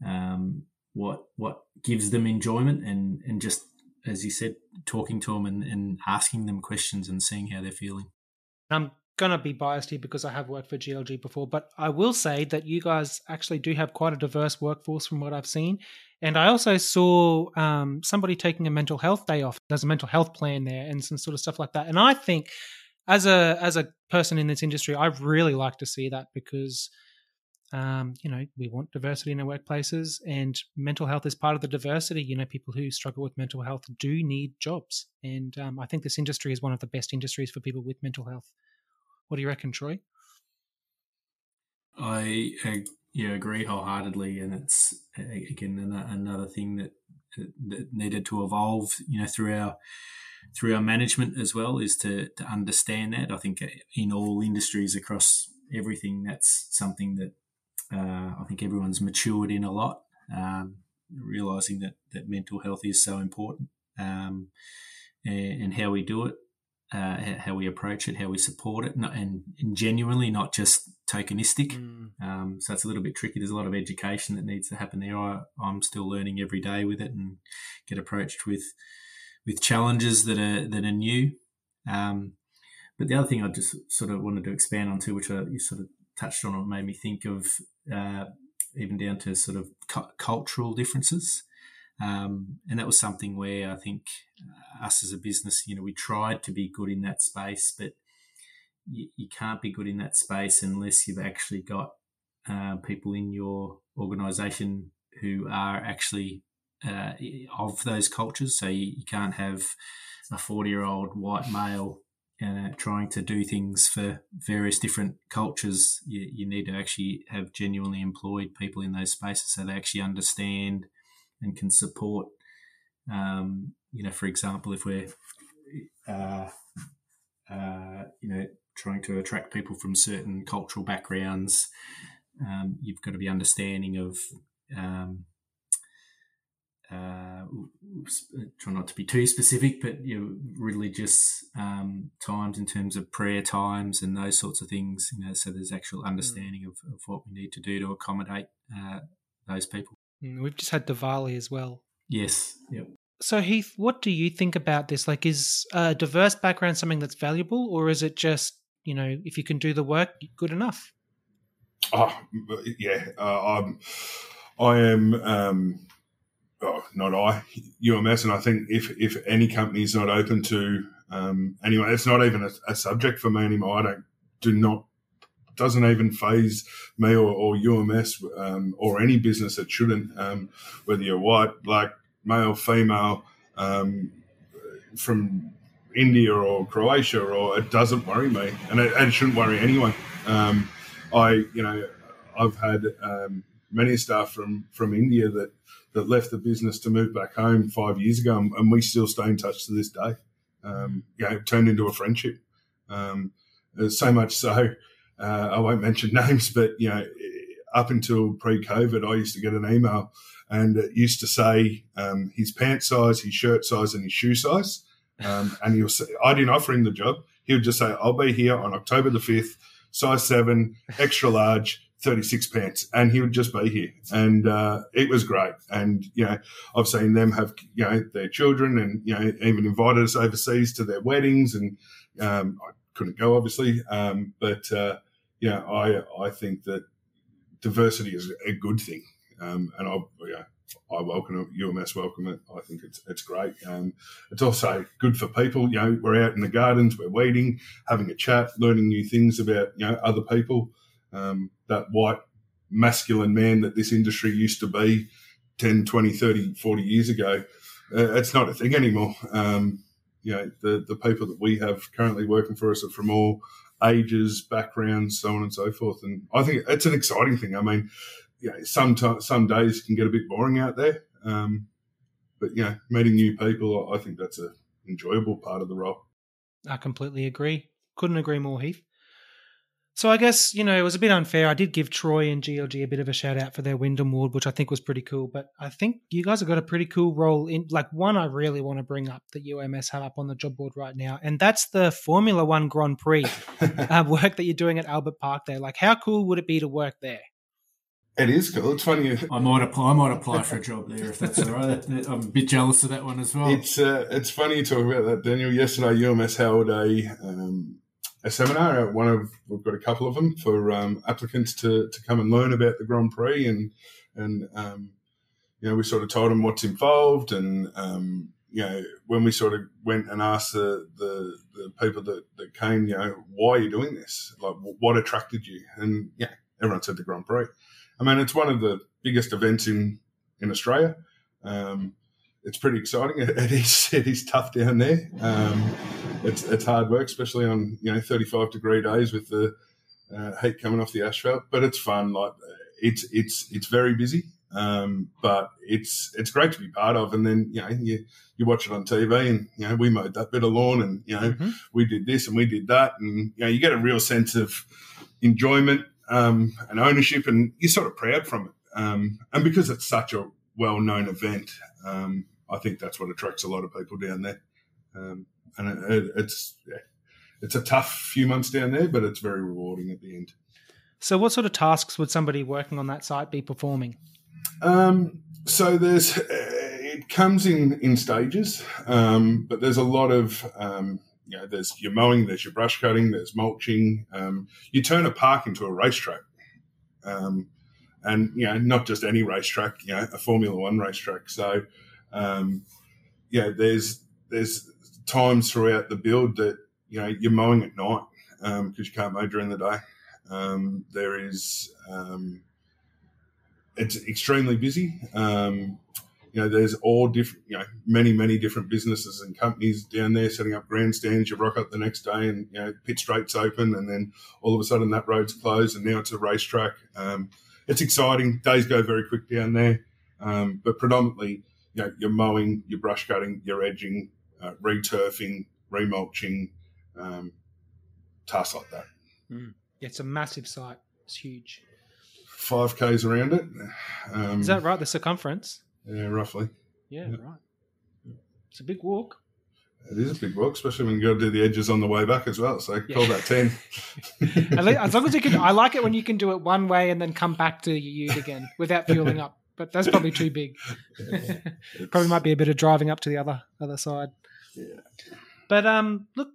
and what gives them enjoyment, and just, as you said, talking to them and asking them questions and seeing how they're feeling. I'm going to be biased here because I have worked for GLG before, but I will say that you guys actually do have quite a diverse workforce from what I've seen. And I also saw somebody taking a mental health day off. There's a mental health plan there and some sort of stuff like that. And I think as a person in this industry, I really like to see that because, we want diversity in our workplaces, and mental health is part of the diversity. You know, people who struggle with mental health do need jobs. And I think this industry is one of the best industries for people with mental health. What do you reckon, Troy? I agree wholeheartedly. And it's, again, another thing that needed to evolve, through our management as well, is to understand that. I think in all industries across everything, that's something that I think everyone's matured in a lot, realising that mental health is so important, and how we do it, how we approach it, how we support it, and genuinely, not just tokenistic. So it's a little bit tricky. There's a lot of education that needs to happen there. I'm still learning every day with it and get approached with challenges that are new. But the other thing I just sort of wanted to expand on too, which you sort of touched on, it made me think of even down to sort of cultural differences, and that was something where I think us as a business, we tried to be good in that space, but you can't be good in that space unless you've actually got people in your organisation who are actually of those cultures. So you can't have a 40-year-old white male trying to do things for various different cultures. You need to actually have genuinely employed people in those spaces so they actually understand and can support. For example, if we're trying to attract people from certain cultural backgrounds, you've got to be understanding of. Try not to be too specific, but religious times in terms of prayer times and those sorts of things. So there's actual understanding of what we need to do to accommodate those people. We've just had Diwali as well. Yes. Yep. So Heath, what do you think about this? Like, is a diverse background something that's valuable, or is it just if you can do the work, good enough? I am. UMS, and I think if any company is not open to anyway, it's not even a subject for me anymore. Doesn't even phase me or UMS or any business that shouldn't, whether you're white, black, male, female, from India or Croatia, or it doesn't worry me, and it shouldn't worry anyone. I've had many staff from India that left the business to move back home 5 years ago, and we still stay in touch to this day. It turned into a friendship. So much so, I won't mention names, but, up until pre-COVID, I used to get an email, and it used to say his pant size, his shirt size, and his shoe size. And he'll say, I didn't offer him the job. He would just say, I'll be here on October the 5th, size 7, extra large, 36 pants, and he would just be here. And it was great. And, I've seen them have, their children and, even invited us overseas to their weddings. And I couldn't go, obviously. I think that diversity is a good thing. And I welcome it. UMS welcome it. I think it's great. It's also good for people. We're out in the gardens, we're weeding, having a chat, learning new things about, other people. That white masculine man that this industry used to be 10, 20, 30, 40 years ago, it's not a thing anymore. The people that we have currently working for us are from all ages, backgrounds, so on and so forth. And I think it's an exciting thing. I mean, some days can get a bit boring out there, but meeting new people, I think that's an enjoyable part of the role. I completely agree. Couldn't agree more, Heath. So I guess, you know, it was a bit unfair. I did give Troy and GLG a bit of a shout out for their Wyndham Ward, which I think was pretty cool. But I think you guys have got a pretty cool role in, like, one I really want to bring up that UMS have up on the job board right now. And that's the Formula One Grand Prix work that you're doing at Albert Park there. Like, how cool would it be to work there? It is cool. It's funny. I might apply for a job there if that's all right. I'm a bit jealous of that one as well. It's funny you talk about that, Daniel. Yesterday, UMS held a seminar at we've got a couple of them for applicants to come and learn about the Grand Prix, and you know, we sort of told them what's involved, and you know, when we sort of went and asked the people that came, you know, why are you doing this? Like, what attracted you? And yeah, everyone said the Grand Prix. I mean, it's one of the biggest events in Australia. It's pretty exciting. It is tough down there. It's hard work, especially on, you know, 35-degree days with the heat coming off the asphalt. But it's fun. Like, it's very busy, but it's great to be part of. And then, you know, you watch it on TV, and, you know, we mowed that bit of lawn, and, you know, we did this and we did that, and, you know, you get a real sense of enjoyment. And ownership, and you're sort of proud from it. And because it's such a well-known event, I think that's what attracts a lot of people down there. And it's a tough few months down there, but it's very rewarding at the end. So what sort of tasks would somebody working on that site be performing? So there's it comes in stages, but there's a lot of you know, there's your mowing, there's your brush cutting, there's mulching. You turn a park into a racetrack, and, you know, not just any racetrack, you know, a Formula One racetrack. So, yeah, there's times throughout the build that, you know, you're mowing at night because you can't mow during the day. There is it's extremely busy. You know, there's all different, you know, many, many different businesses and companies down there setting up grandstands. You rock up the next day and, you know, pit straight's open, and then all of a sudden that road's closed and now it's a racetrack. It's exciting. Days go very quick down there. But predominantly, you know, you're mowing, you're brush cutting, you're edging, re-turfing, remulching, tasks like that. Mm. It's a massive site. It's huge. 5Ks around it. Is that right, the circumference? Yeah, roughly. Yeah, yeah, right. It's a big walk. It is a big walk, especially when you got to do the edges on the way back as well. So call that 10. As long as you can, I like it when you can do it one way and then come back to your ute again without fueling up. But that's probably too big. Yeah, probably might be a bit of driving up to the other side. Yeah. But look,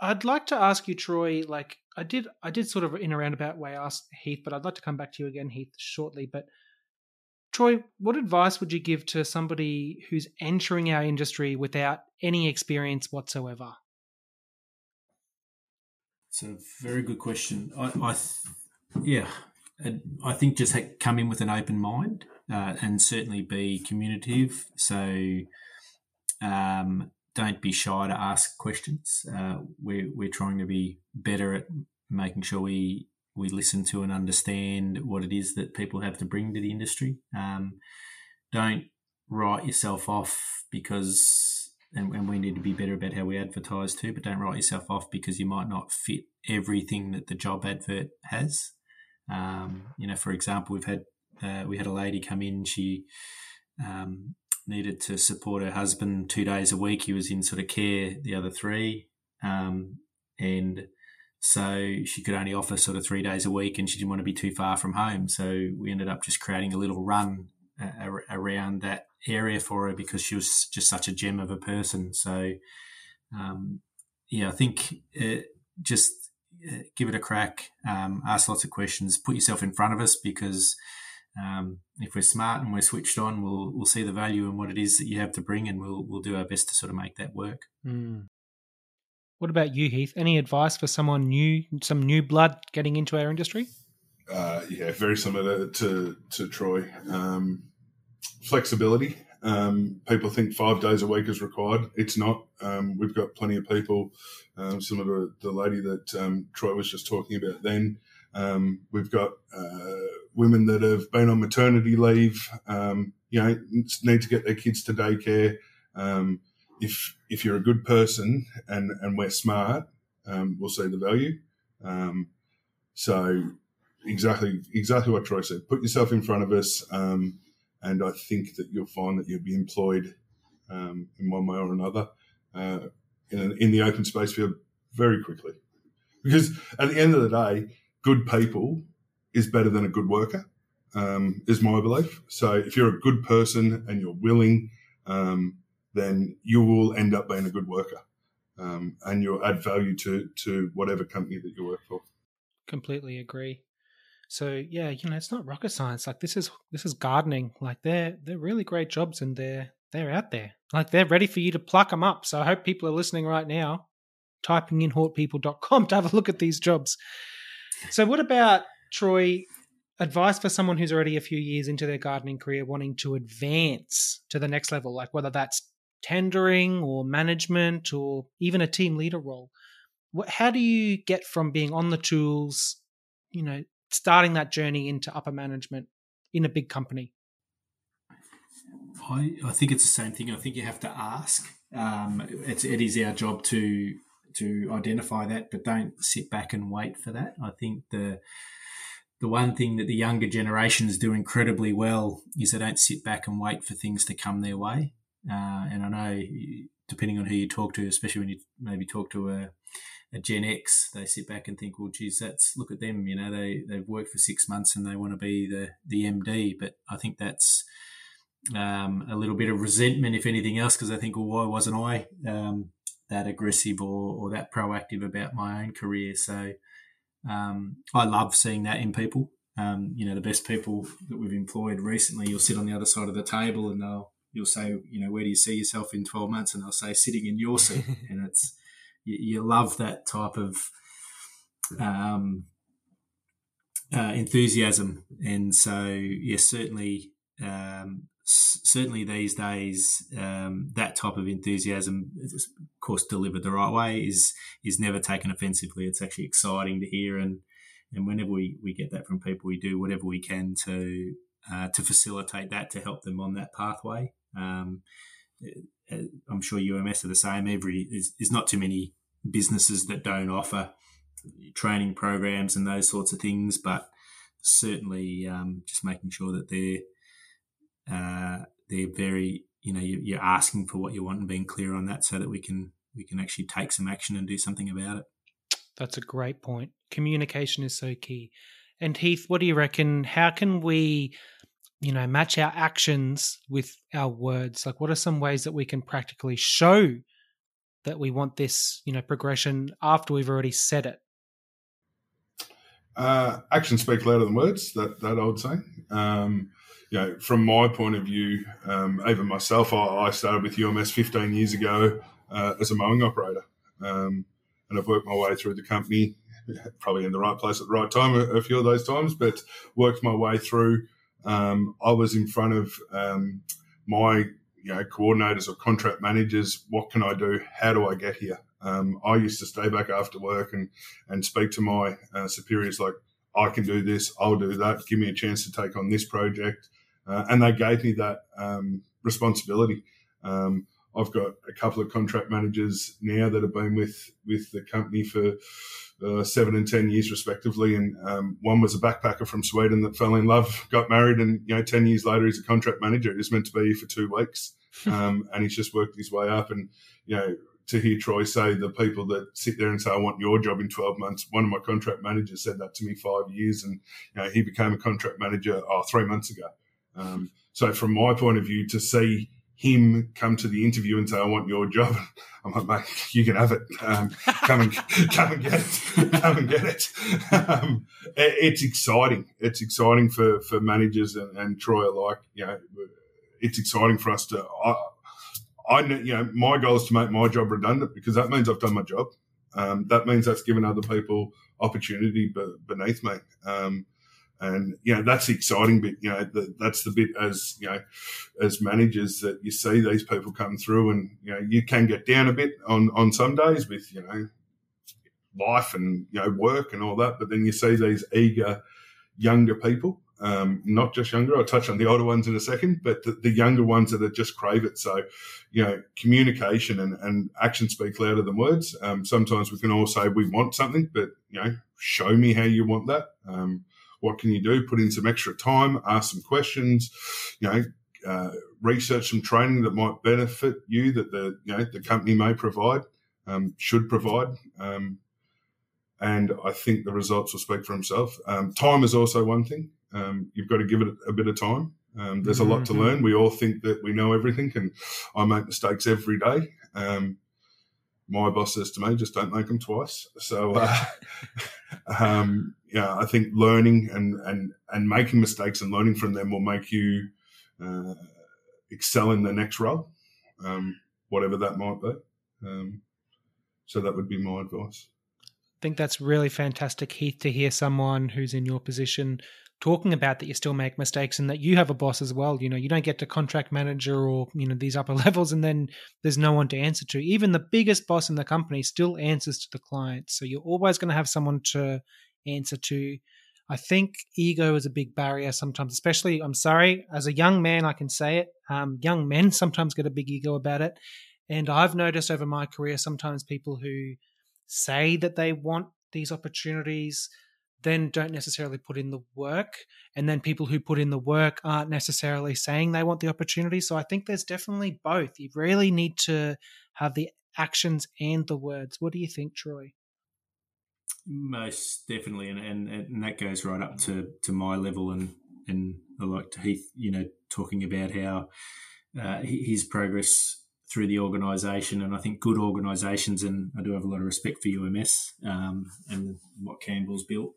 I'd like to ask you, Troy. Like I did sort of in a roundabout way ask Heath, but I'd like to come back to you again, Heath, shortly. But Troy, what advice would you give to somebody who's entering our industry without any experience whatsoever? It's a very good question. I think just come in with an open mind and certainly be communicative. So don't be shy to ask questions. We're trying to be better at making sure we listen to and understand what it is that people have to bring to the industry. Don't write yourself off because, and we need to be better about how we advertise too, but don't write yourself off because you might not fit everything that the job advert has. You know, for example, we had a lady come in, she needed to support her husband 2 days a week. He was in sort of care the other three. So she could only offer sort of 3 days a week, and she didn't want to be too far from home. So we ended up just creating a little run around that area for her because she was just such a gem of a person. So, I think just give it a crack, ask lots of questions, put yourself in front of us because if we're smart and we're switched on, we'll see the value in what it is that you have to bring, and we'll do our best to sort of make that work. Mm. What about you, Heath? Any advice for someone new, some new blood getting into our industry? Yeah, very similar to Troy. Flexibility. People think 5 days a week is required. It's not. We've got plenty of people, similar to the lady that Troy was just talking about then. We've got women that have been on maternity leave, you know, need to get their kids to daycare. If you're a good person and we're smart, we'll see the value. So exactly what Troy said. Put yourself in front of us, and I think that you'll find that you'll be employed in one way or another in the open space field very quickly. Because at the end of the day, good people is better than a good worker, is my belief. So if you're a good person and you're willing, then you will end up being a good worker, and you'll add value to whatever company that you work for. Completely agree. So yeah, it's not rocket science. Like this is gardening. Like they're really great jobs, and they're out there. Like they're ready for you to pluck them up. So I hope people are listening right now, typing in HortPeople.com to have a look at these jobs. So what about, Troy, advice for someone who's already a few years into their gardening career wanting to advance to the next level, like whether that's tendering or management or even a team leader role? How do you get from being on the tools, starting that journey into upper management in a big company? I think it's the same thing. I think you have to ask. It is our job to identify that, but don't sit back and wait for that. I think the one thing that the younger generations do incredibly well is they don't sit back and wait for things to come their way. And I know, depending on who you talk to, especially when you maybe talk to a Gen X, they sit back and think, well, geez, look at them. They've worked for 6 months and they want to be the MD. But I think that's a little bit of resentment, if anything else, because I think, well, why wasn't I that aggressive or that proactive about my own career? So I love seeing that in people. The best people that we've employed recently, you'll sit on the other side of the table and you'll say, where do you see yourself in 12 months? And they'll say, sitting in your seat. And it's, you love that type of enthusiasm. And so, yes, certainly these days, that type of enthusiasm, of course, delivered the right way, is never taken offensively. It's actually exciting to hear, and whenever we get that from people, we do whatever we can to facilitate that, to help them on that pathway. I'm sure UMS are the same. There's not too many businesses that don't offer training programs and those sorts of things, but certainly just making sure that they're very, you're asking for what you want and being clear on that, so that we can actually take some action and do something about it. That's a great point. Communication is so key. And Heath, what do you reckon? How can we, match our actions with our words? Like, what are some ways that we can practically show that we want this, progression after we've already said it? Actions speak louder than words, that old saying. From my point of view, even myself, I started with UMS 15 years ago as a mowing operator, and I've worked my way through the company, probably in the right place at the right time a few of those times, but worked my way through. I was in front of my coordinators or contract managers. What can I do? How do I get here? I used to stay back after work and speak to my superiors like, I can do this, I'll do that, give me a chance to take on this project. And they gave me that responsibility. I've got a couple of contract managers now that have been with the company for 7 and 10 years respectively. And one was a backpacker from Sweden that fell in love, got married, and 10 years later he's a contract manager. He was meant to be here for 2 weeks, and he's just worked his way up. And, to hear Troy say, the people that sit there and say, I want your job in 12 months. One of my contract managers said that to me 5 years, and he became a contract manager 3 months ago. So from my point of view, to see him come to the interview and say, I want your job, I'm like, mate, you can have it. Come and get it. Come and get it. It's exciting. It's exciting for managers and Troy alike. It's exciting for us to... I my goal is to make my job redundant, because that means I've done my job. That means that's given other people opportunity beneath me. And that's the exciting bit. That's the bit as managers, that you see these people come through, and, you can get down a bit on some days with, life and, work and all that. But then you see these eager, younger people. Not just younger, I'll touch on the older ones in a second, but the younger ones that are just crave it. So, communication and actions speak louder than words. Sometimes we can all say we want something, but, show me how you want that. What can you do? Put in some extra time, ask some questions, research some training that might benefit you that the company may provide, should provide. And I think the results will speak for themselves. Time is also one thing. You've got to give it a bit of time. There's a lot to learn. We all think that we know everything, and I make mistakes every day. My boss says to me, just don't make them twice. So, I think learning and making mistakes and learning from them will make you excel in the next role, whatever that might be. So that would be my advice. I think that's really fantastic, Heath, to hear someone who's in your position talking about that you still make mistakes and that you have a boss as well. You don't get to contract manager or, these upper levels and then there's no one to answer to. Even the biggest boss in the company still answers to the client. So you're always going to have someone to answer to. I think ego is a big barrier sometimes, especially, I'm sorry, as a young man, I can say it. Young men sometimes get a big ego about it. And I've noticed over my career, sometimes people who say that they want these opportunities then don't necessarily put in the work. And then people who put in the work aren't necessarily saying they want the opportunity. So I think there's definitely both. You really need to have the actions and the words. What do you think, Troy? Most definitely. And that goes right up to my level and I like to Heath, talking about how his progress through the organisation, and I think good organisations, and I do have a lot of respect for UMS and what Campbell's built.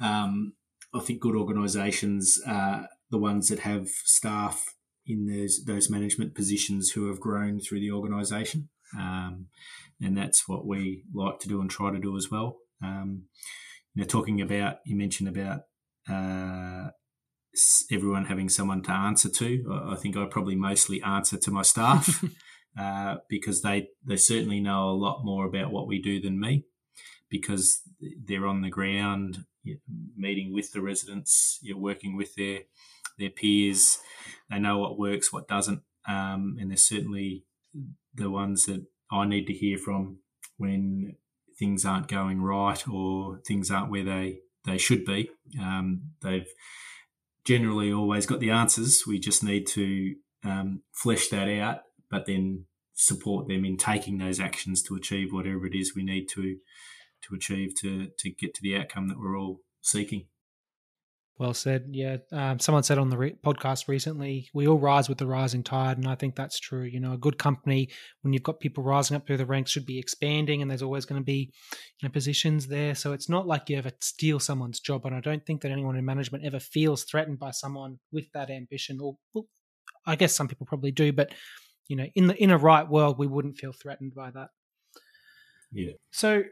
I think good organisations are the ones that have staff in those management positions who have grown through the organisation, and that's what we like to do and try to do as well. Talking about, you mentioned about everyone having someone to answer to. I think I probably mostly answer to my staff because they certainly know a lot more about what we do than me, because they're on the ground, meeting with the residents, working with their peers. They know what works, what doesn't, and they're certainly the ones that I need to hear from when things aren't going right or things aren't where they should be. They've generally always got the answers. We just need to flesh that out, but then support them in taking those actions to achieve whatever it is we need to achieve to get to the outcome that we're all seeking. Well said. Yeah. Someone said on the podcast recently, we all rise with the rising tide, and I think that's true. A good company, when you've got people rising up through the ranks, should be expanding, and there's always going to be positions there. So it's not like you ever steal someone's job, and I don't think that anyone in management ever feels threatened by someone with that ambition. Or, well, I guess some people probably do, but in a right world, we wouldn't feel threatened by that. Yeah. So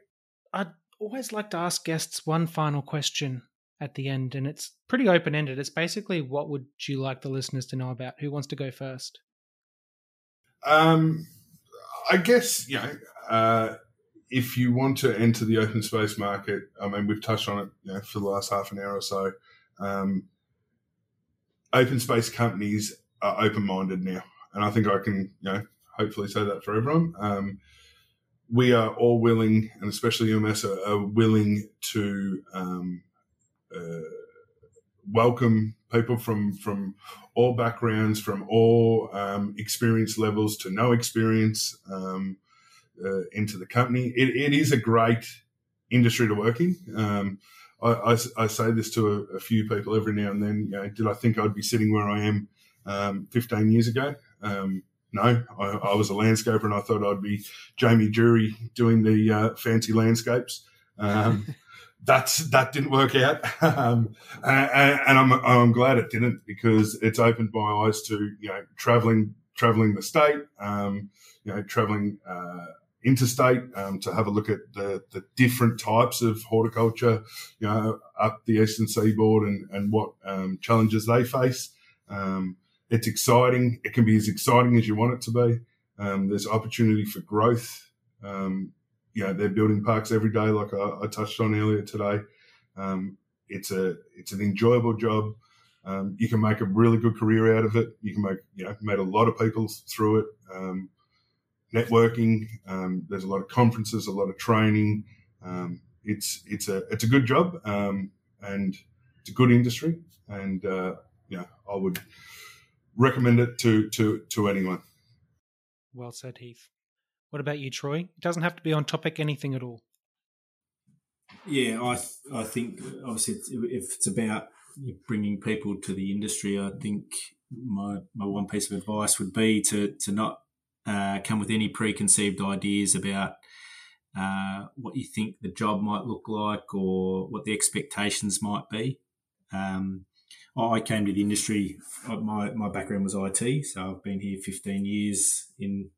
I'd always like to ask guests one final question at the end, and it's pretty open-ended. It's basically, what would you like the listeners to know about? Who wants to go first? I guess, if you want to enter the open space market, I mean, we've touched on it for the last half an hour or so. Open space companies are open-minded now, and I think I can, hopefully say that for everyone. We are all willing, and especially UMS are willing to welcome people from all backgrounds, from all experience levels to no experience into the company. It is a great industry to work in. I say this to a few people every now and then. Did I think I'd be sitting where I am 15 years ago? No, I was a landscaper, and I thought I'd be Jamie Drury doing the fancy landscapes. That didn't work out, and I'm glad it didn't, because it's opened my eyes to traveling the state, traveling interstate, to have a look at the different types of horticulture, up the eastern seaboard, and what challenges they face. It's exciting. It can be as exciting as you want it to be. There's opportunity for growth. They're building parks every day, like I touched on earlier today. It's an enjoyable job. You can make a really good career out of it. You can meet a lot of people through it. Networking. There's a lot of conferences, a lot of training. it's a good job, and it's a good industry, and I would recommend it to anyone. Well said, Heath. What about you, Troy? It doesn't have to be on topic, anything at all. Yeah, I think obviously if it's about bringing people to the industry, I think my one piece of advice would be to not come with any preconceived ideas about what you think the job might look like or what the expectations might be. I came to the industry, my background was IT, so I've been here 15 years in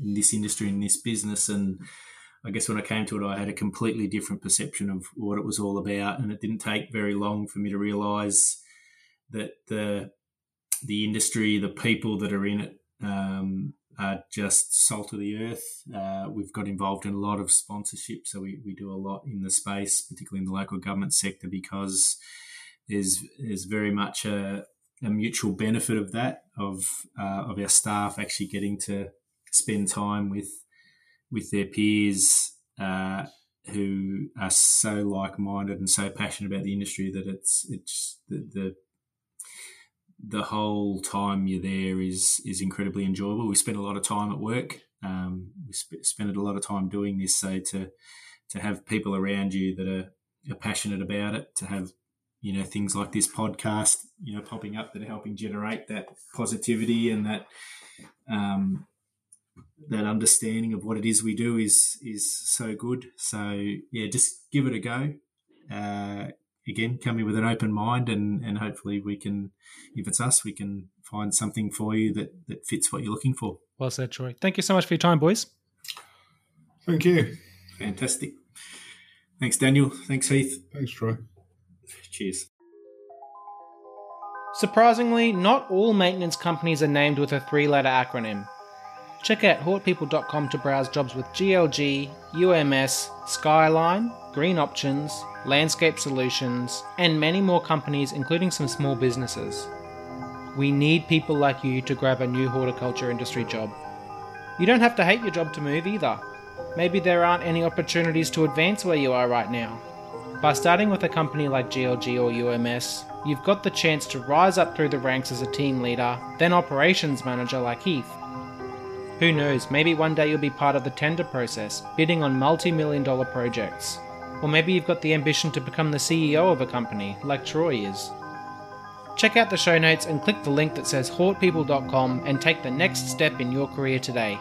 this industry, in this business, and I guess when I came to it, I had a completely different perception of what it was all about, and it didn't take very long for me to realise that the industry, the people that are in it, are just salt of the earth. We've got involved in a lot of sponsorship, so we do a lot in the space, particularly in the local government sector, because there's very much a mutual benefit of that, of our staff actually getting to spend time with their peers who are so like-minded and so passionate about the industry that it's the whole time you're there is incredibly enjoyable. We spend a lot of time at work. We spend a lot of time doing this. So to have people around you that are passionate about it, to have things like this podcast popping up that are helping generate that positivity and that that understanding of what it is we do is so good. So yeah, just give it a go. Again, come in with an open mind, and hopefully we can, if it's us, we can find something for you that fits what you're looking for. Well said, Troy. Thank you so much for your time, boys. Thank you. Fantastic. Thanks, Daniel. Thanks, Heath. Thanks, Troy. Cheers. Surprisingly, not all maintenance companies are named with a three-letter acronym. Check out HortPeople.com to browse jobs with GLG, UMS, Skyline, Green Options, Landscape Solutions, and many more companies, including some small businesses. We need people like you to grab a new horticulture industry job. You don't have to hate your job to move either. Maybe there aren't any opportunities to advance where you are right now. By starting with a company like GLG or UMS, you've got the chance to rise up through the ranks as a team leader, then operations manager like Heath. Who knows, maybe one day you'll be part of the tender process, bidding on multi-million-dollar projects. Or maybe you've got the ambition to become the CEO of a company, like Troy is. Check out the show notes and click the link that says HortPeople.com and take the next step in your career today.